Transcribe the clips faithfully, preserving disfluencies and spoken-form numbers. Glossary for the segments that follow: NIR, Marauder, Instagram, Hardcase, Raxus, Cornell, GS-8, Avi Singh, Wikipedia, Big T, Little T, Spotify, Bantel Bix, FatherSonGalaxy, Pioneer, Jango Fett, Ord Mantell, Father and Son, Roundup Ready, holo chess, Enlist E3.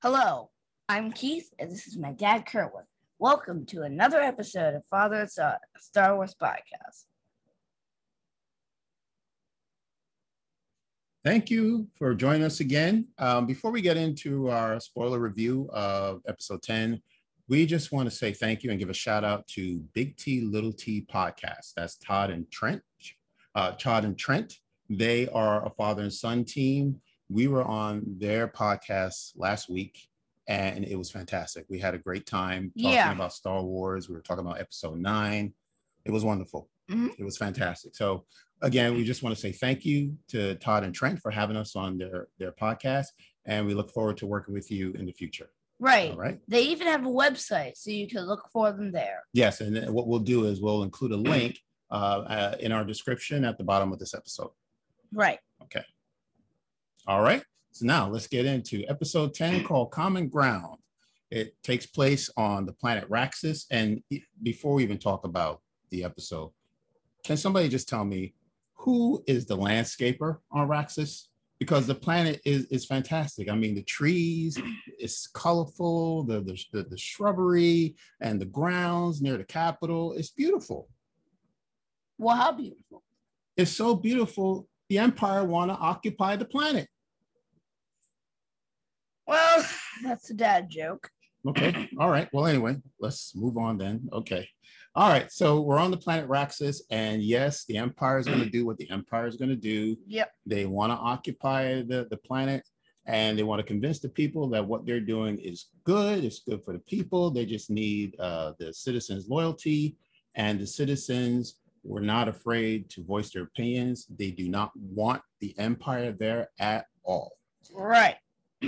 Hello, I'm Keith, and this is my dad, Kerwin. Welcome to another episode of Father and Son, a Star Wars podcast. Thank you for joining us again. Um, before we get into our spoiler review of episode ten, we just want to say thank you and give a shout out to Big T, Little T podcast. That's Todd and Trent. Uh, Todd and Trent. They are a father and son team. We were on their podcast last week, and it was fantastic. We had a great time talking yeah. about Star Wars. We were talking about episode nine. It was wonderful. Mm-hmm. It was fantastic. So again, we just want to say thank you to Todd and Trent for having us on their, their podcast, and we look forward to working with you in the future. Right. All right. They even have a website, so you can look for them there. Yes, and what we'll do is we'll include a link uh, in our description at the bottom of this episode. Right. Okay. All right, so now let's get into episode ten called Common Ground. It takes place on the planet Raxus. And before we even talk about the episode, can somebody just tell me who is the landscaper on Raxus? Because the planet is, is fantastic. I mean, the trees, it's colorful, the, the, the, the shrubbery and the grounds near the capital, it's beautiful. Well, how beautiful? It's so beautiful, the Empire want to occupy the planet. Well, that's a dad joke. Okay. All right. Well, anyway, let's move on then. Okay. All right. So we're on the planet Raxus, and yes, the Empire is going to do what the Empire is going to do. Yep. They want to occupy the, the planet, and they want to convince the people that what they're doing is good. It's good for the people. They just need uh, the citizens' loyalty, and the citizens were not afraid to voice their opinions. They do not want the Empire there at all. Right.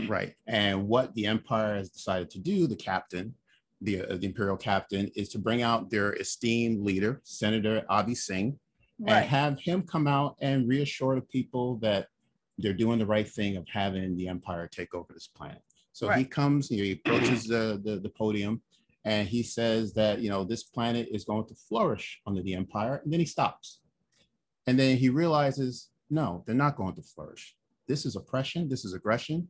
Right. And what the Empire has decided to do, the captain, the, uh, the Imperial captain, is to bring out their esteemed leader, Senator Avi Singh, right. and have him come out and reassure the people that they're doing the right thing of having the Empire take over this planet. So right. he comes, he approaches the, the, the podium, and he says that, you know, this planet is going to flourish under the Empire. And then he stops. And then he realizes, no, they're not going to flourish. This is oppression. This is aggression.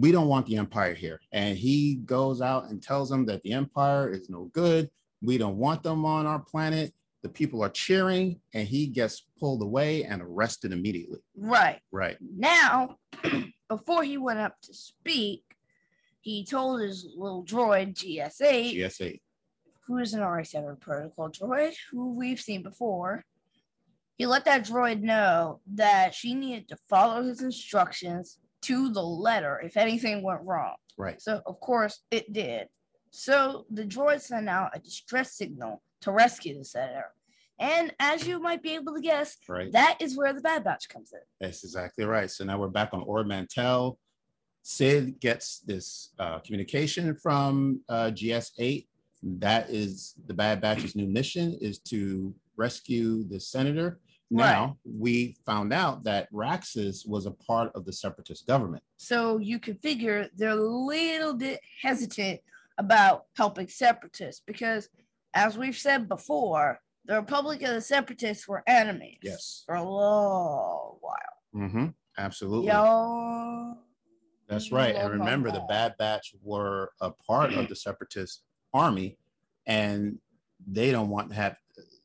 We don't want the Empire here. And he goes out and tells them that the Empire is no good. We don't want them on our planet. The people are cheering, and he gets pulled away and arrested immediately. Right. Right. Now, before he went up to speak, he told his little droid, G S eight, G S eight, who is an R seven protocol droid, who we've seen before. He let that droid know that she needed to follow his instructions to the letter if anything went wrong. Right. So, of course, it did. So, the droid sent out a distress signal to rescue the senator. And as you might be able to guess, right. that is where the Bad Batch comes in. That's exactly right. So, now we're back on Ord Mantell. Sid gets this uh, communication from uh, G S eight. That is the Bad Batch's new mission, is to rescue the senator. Now, right. we found out that Raxus was a part of the separatist government. So you can figure they're a little bit hesitant about helping separatists because, as we've said before, the Republic and the separatists were enemies. Yes. For a long while. Mm-hmm. Absolutely. Yo, that's right. And remember, the Bad Batch were a part of the separatist army, and they don't want to have,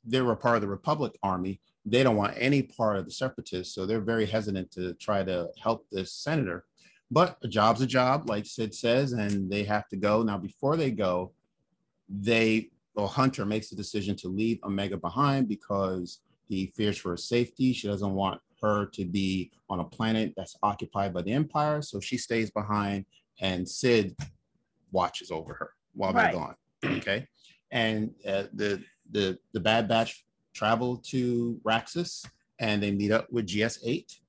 they were a part of the Republic army. They don't want any part of the separatists, so they're very hesitant to try to help this senator. But a job's a job, like Sid says, and they have to go. Now, before they go, they, well, Hunter makes the decision to leave Omega behind because he fears for her safety. She doesn't want her to be on a planet that's occupied by the Empire, so she stays behind, and Sid watches over her while right. they're gone, okay? And uh, the, the, the Bad Batch travel to Raxus, and they meet up with G S eight,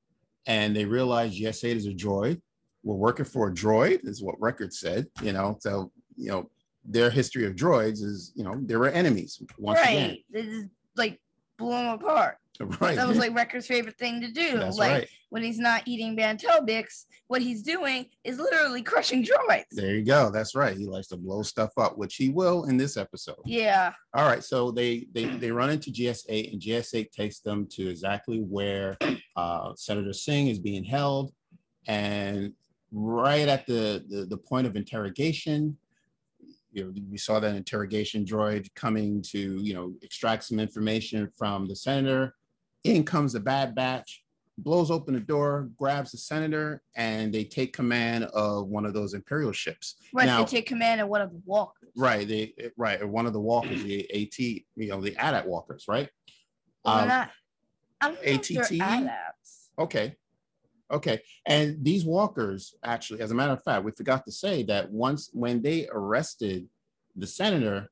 and they realize G S eight is a droid. We're working for a droid, is what records said, you know, so, you know, their history of droids is, you know, there were enemies once right. again. Right, they just, like, blew them apart. Right. That was, like, Wrecker's favorite thing to do. That's like, right. when he's not eating Bantel Bix, what he's doing is literally crushing droids. There you go. That's right. He likes to blow stuff up, which he will in this episode. Yeah. All right. So they they, they run into G S eight, and G S eight takes them to exactly where uh, Senator Singh is being held, and right at the, the, the point of interrogation. You know, we saw that interrogation droid coming to, you know, extract some information from the senator. In comes the Bad Batch, blows open the door, grabs the senator, and they take command of one of those Imperial ships. Right, now, they take command of one of the walkers. Right, they right, or one of the walkers, the AT, you know, the AT-AT walkers, right? Well, um, not, I don't think they're AT-ATs. Okay. Okay, and these walkers, actually, as a matter of fact, we forgot to say that once when they arrested the senator,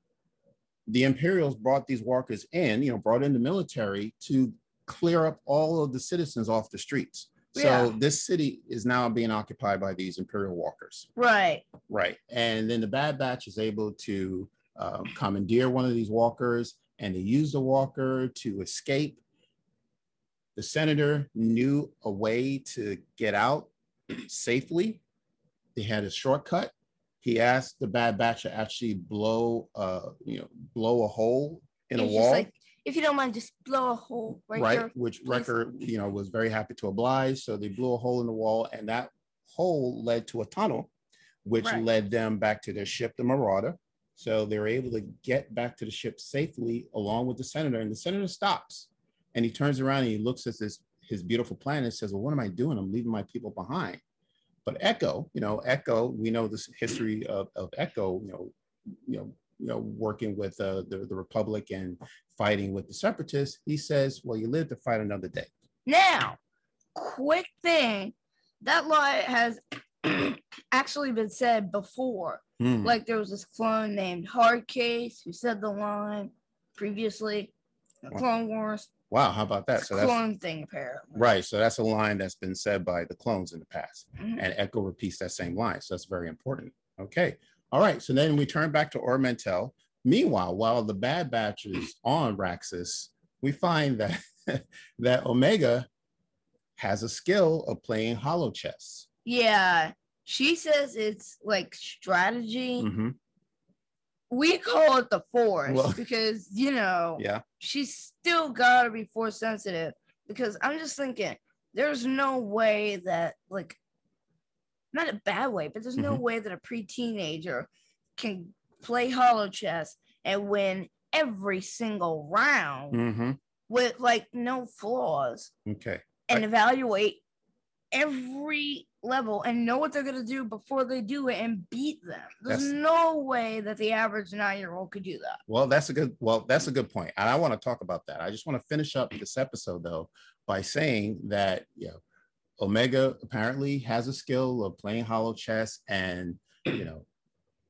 the Imperials brought these walkers in, you know, brought in the military to clear up all of the citizens off the streets. Yeah. So this city is now being occupied by these Imperial walkers. Right. Right, and then the Bad Batch is able to um, commandeer one of these walkers, and they use the walker to escape. The senator knew a way to get out safely. They had a shortcut. He asked the Bad Batch to actually blow, uh, you know, blow a hole in a wall. Like, if you don't mind, just blow a hole right, right here, which please. Wrecker, you know, was very happy to oblige. So they blew a hole in the wall, and that hole led to a tunnel, which right. led them back to their ship, the Marauder. So they were able to get back to the ship safely, along with the senator. And the senator stops. And he turns around and he looks at this, his beautiful planet and says, well, what am I doing? I'm leaving my people behind. But Echo, you know, Echo, we know this history of, of Echo, you know, you know, you know, working with uh, the, the Republic and fighting with the separatists. He says, well, you live to fight another day. Now, quick thing. That lie has actually been said before. Mm. Like there was this clone named Hardcase who said the line previously in the Clone Wars. Wow, how about that? It's so that's clone thing, apparently. Right, so that's a line that's been said by the clones in the past, mm-hmm. and Echo repeats that same line. So that's very important. Okay, all right. So then we turn back to Ord Mantell. Meanwhile, while the Bad Batch is on Raxus, we find that that Omega has a skill of playing holo chess. Yeah, she says it's like strategy. Mm-hmm. We call it the force well, because, you know, yeah. she's still got to be force sensitive because I'm just thinking there's no way that, like, not a bad way, but there's mm-hmm. no way that a pre-teenager can play holo chess and win every single round mm-hmm. with, like, no flaws. Okay. And I- evaluate every level and know what they're going to do before they do it and beat them. There's that's, no way that the average nine-year-old could do that. Well, that's a good well, that's a good point. And I want to talk about that. I just want to finish up this episode though by saying that, you know, Omega apparently has a skill of playing holo chess and, you know,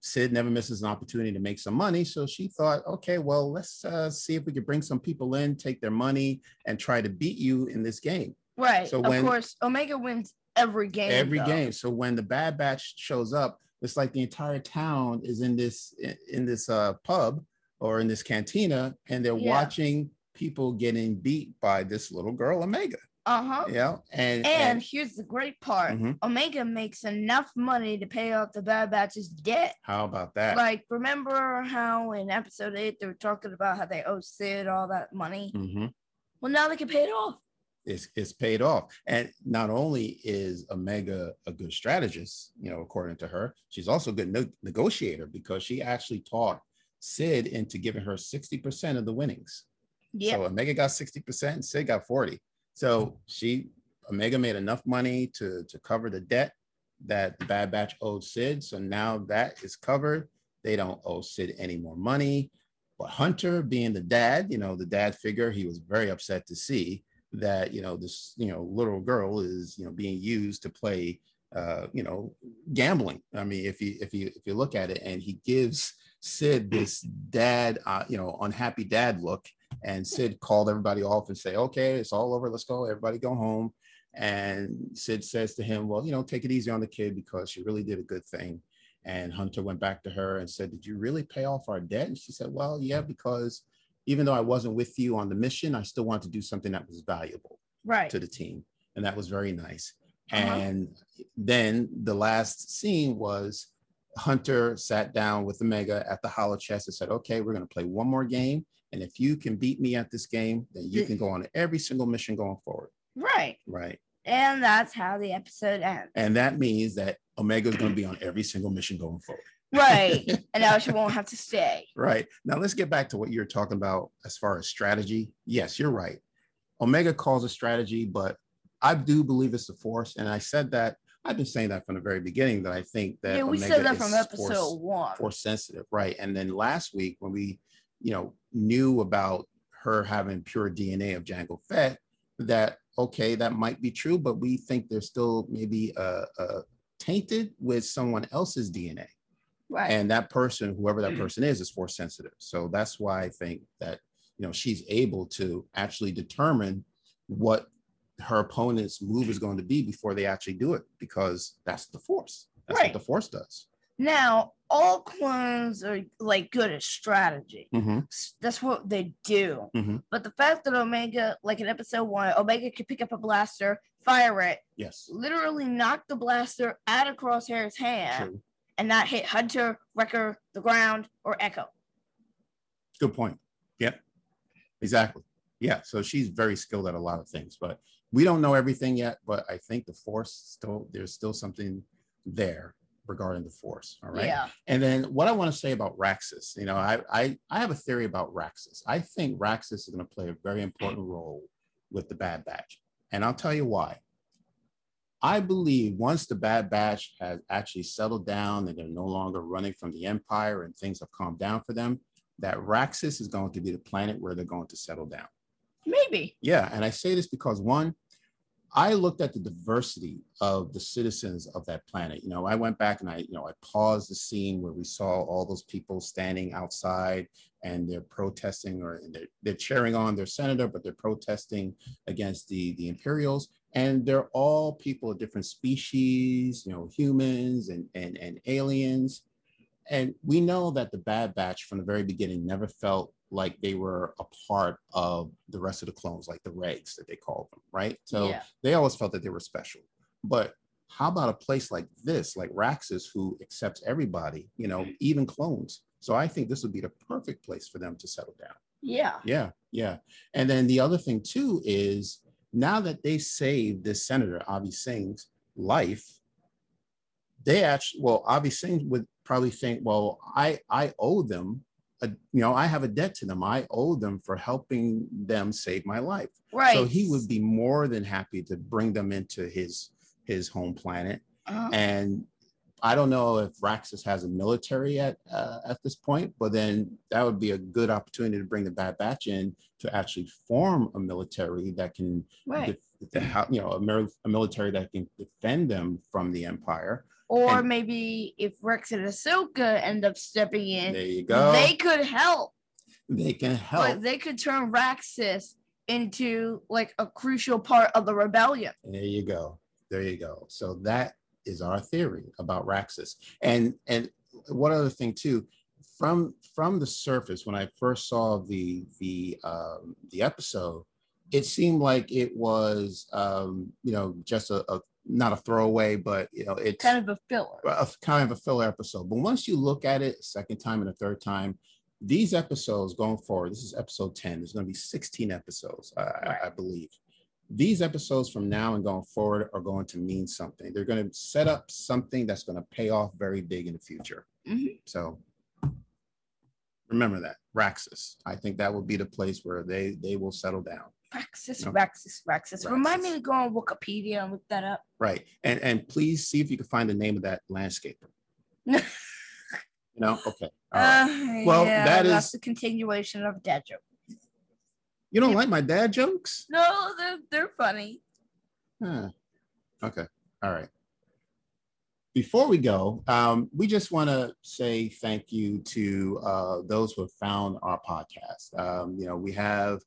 Sid never misses an opportunity to make some money. So she thought, okay, well, let's uh, see if we could bring some people in, take their money and try to beat you in this game. Right. So when, of course, Omega wins every game. Every though. game. So when the Bad Batch shows up, it's like the entire town is in this in this uh, pub or in this cantina, and they're yeah. watching people getting beat by this little girl, Omega. Uh huh. Yeah. And, and and here's the great part: mm-hmm. Omega makes enough money to pay off the Bad Batch's debt. How about that? Like, remember how in episode eight they were talking about how they owe Sid all that money? Mm-hmm. Well, now they can pay it off. It's, it's paid off. And not only is Omega a good strategist, you know, according to her, she's also a good no- negotiator because she actually talked Sid into giving her sixty percent of the winnings. Yeah. So Omega got sixty percent and Sid got forty. So she, Omega made enough money to, to cover the debt that the Bad Batch owed Sid. So now that is covered. They don't owe Sid any more money. But Hunter, being the dad, you know, the dad figure, he was very upset to see that, you know, this, you know, little girl is, you know, being used to play, uh, you know, gambling. I mean, if you, if you, if you look at it, and he gives Sid this dad, uh, you know, unhappy dad look, and Sid called everybody off and say, okay, it's all over. Let's go. Everybody go home. And Sid says to him, well, you know, take it easy on the kid because she really did a good thing. And Hunter went back to her and said, did you really pay off our debt? And she said, well, yeah, because even though I wasn't with you on the mission, I still wanted to do something that was valuable right. to the team. And that was very nice. Uh-huh. And then the last scene was Hunter sat down with Omega at the holo chess and said, okay, we're going to play one more game. And if you can beat me at this game, then you can go on every single mission going forward. Right. Right. And that's how the episode ends. And that means that Omega's going to be on every single mission going forward. Right. And now she won't have to stay. Right. Now let's get back to what you're talking about as far as strategy. Yes, you're right. Omega calls a strategy, but I do believe it's the Force. And I said that, I've been saying that from the very beginning, that I think that yeah, we Omega said that from episode force, one. Force sensitive, right. And then last week when we, you know, knew about her having pure D N A of Jango Fett, that, okay, that might be true, but we think they're still maybe uh, uh, tainted with someone else's D N A. Right. And that person, whoever that person is, is force sensitive. So that's why I think that, you know, she's able to actually determine what her opponent's move is going to be before they actually do it, because that's the Force. That's right. What the Force does. Now, all clones are like good at strategy. Mm-hmm. That's what they do. Mm-hmm. But the fact that Omega, like in episode one, Omega could pick up a blaster, fire it, yes, literally knock the blaster out of Crosshair's hand. True. And not hit Hunter, Wrecker, the ground, or Echo. Good point. Yep. Exactly. Yeah. So she's very skilled at a lot of things, but we don't know everything yet. But I think the Force still, there's still something there regarding the Force. All right. Yeah. And then what I want to say about Raxus, you know, I I, I have a theory about Raxus. I think Raxus is going to play a very important role with the Bad Batch. And I'll tell you why. I believe once the Bad Batch has actually settled down and they're no longer running from the Empire and things have calmed down for them, that Raxus is going to be the planet where they're going to settle down. Maybe. Yeah, and I say this because, one, I looked at the diversity of the citizens of that planet. You know, I went back and I, you know, I paused the scene where we saw all those people standing outside and they're protesting, or and they're, they're cheering on their senator, but they're protesting against the, the Imperials. And they're all people of different species, you know, humans and, and, and aliens. And we know that the Bad Batch from the very beginning never felt like they were a part of the rest of the clones, like the regs that they called them, right? So yeah. They always felt that they were special. But how about a place like this, like Raxus, who accepts everybody, you know, even clones? So I think this would be the perfect place for them to settle down. Yeah. Yeah, yeah. And then the other thing too is, now that they saved this senator, Avi Singh's life, they actually, well, Avi Singh would probably think, well, I, I owe them, a, you know, I have a debt to them. I owe them for helping them save my life. Right. So he would be more than happy to bring them into his, his home planet. Uh-huh. And I don't know if Raxus has a military at, uh, at this point, but then that would be a good opportunity to bring the Bad Batch in to actually form a military that can, right. de- de- you know, a, mer- a military that can defend them from the Empire. Or and maybe if Rex and Ahsoka end up stepping in, there you go. They could help. They can help. Like they could turn Raxus into like a crucial part of the rebellion. There you go. There you go. So that is our theory about Raxus. And and one other thing too, from from the surface, when I first saw the the um, the episode, it seemed like it was um, you know, just a, a not a throwaway, but you know, it's kind of a filler, a, kind of a filler episode. But once you look at it a second time and a third time, these episodes going forward, this is episode ten. There's going to be sixteen episodes, uh, right. I, I believe. These episodes from now and going forward are going to mean something. They're going to set up something that's going to pay off very big in the future. Mm-hmm. So remember that, Raxus. I think that will be the place where they, they will settle down. Raxus, you know? Raxus, Raxus, Raxus. Remind me to go on Wikipedia and look that up. Right. And and please see if you can find the name of that landscaper. No? Okay. All right. Uh, well, yeah, that that's is the continuation of Dad Joke. You don't like my dad jokes? No, they're, they're funny. Huh. Okay. All right. Before we go, um, we just want to say thank you to uh, those who have found our podcast. Um, you know, we have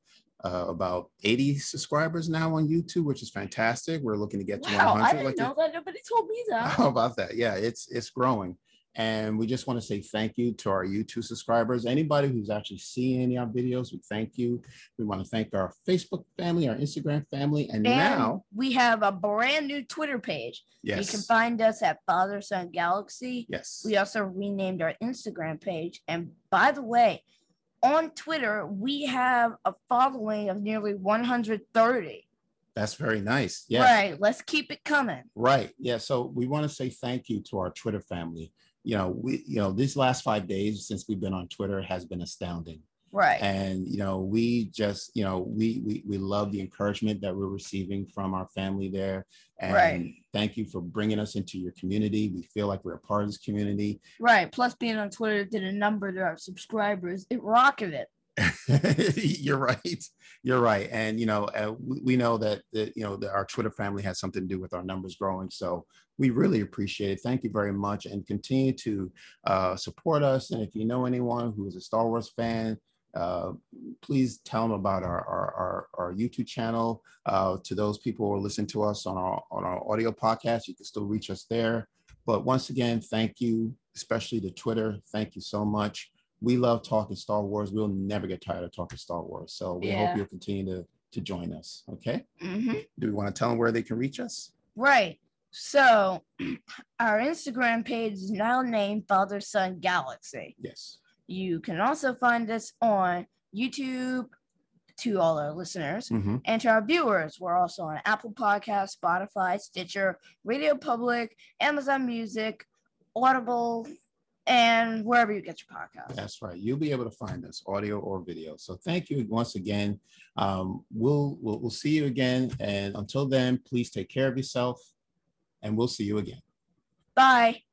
uh, about eighty subscribers now on YouTube, which is fantastic. We're looking to get to wow, one hundred. Wow, I didn't like know it. That. Nobody told me that. How about that? Yeah, it's it's growing. And we just want to say thank you to our YouTube subscribers. Anybody who's actually seeing any of our videos, we thank you. We want to thank our Facebook family, our Instagram family. And, and now we have a brand new Twitter page. Yes. You can find us at FatherSonGalaxy. Yes. We also renamed our Instagram page. And by the way, on Twitter, we have a following of nearly one hundred thirty. That's very nice. Yeah. Right. Let's keep it coming. Right. Yeah. So we want to say thank you to our Twitter family. You know, we, you know, these last five days since we've been on Twitter has been astounding. Right. And, you know, we just, you know, we, we, we love the encouragement that we're receiving from our family there. And right. Thank you for bringing us into your community. We feel like we're a part of this community. Right. Plus being on Twitter did a number to our subscribers. It rocketed. You're right. You're right. And, you know, uh, we, we know that, that you know, that our Twitter family has something to do with our numbers growing. So we really appreciate it. Thank you very much. And continue to uh, support us. And if you know anyone who is a Star Wars fan, Uh, please tell them about our, our, our, our YouTube channel. Uh, to those people who listen to us on our, on our audio podcast, you can still reach us there. But once again, thank you, especially to Twitter. Thank you so much. We love talking Star Wars. We'll never get tired of talking Star Wars. So we yeah. hope you'll continue to, to join us. Okay. Mm-hmm. Do we want to tell them where they can reach us? Right. So our Instagram page is now named FatherSonGalaxy. Yes. You can also find us on YouTube, to all our listeners, mm-hmm. and to our viewers. We're also on Apple Podcasts, Spotify, Stitcher, Radio Public, Amazon Music, Audible, and wherever you get your podcast. That's right. You'll be able to find us, audio or video. So thank you once again. Um, we'll, we'll, we'll see you again. And until then, please take care of yourself, and we'll see you again. Bye.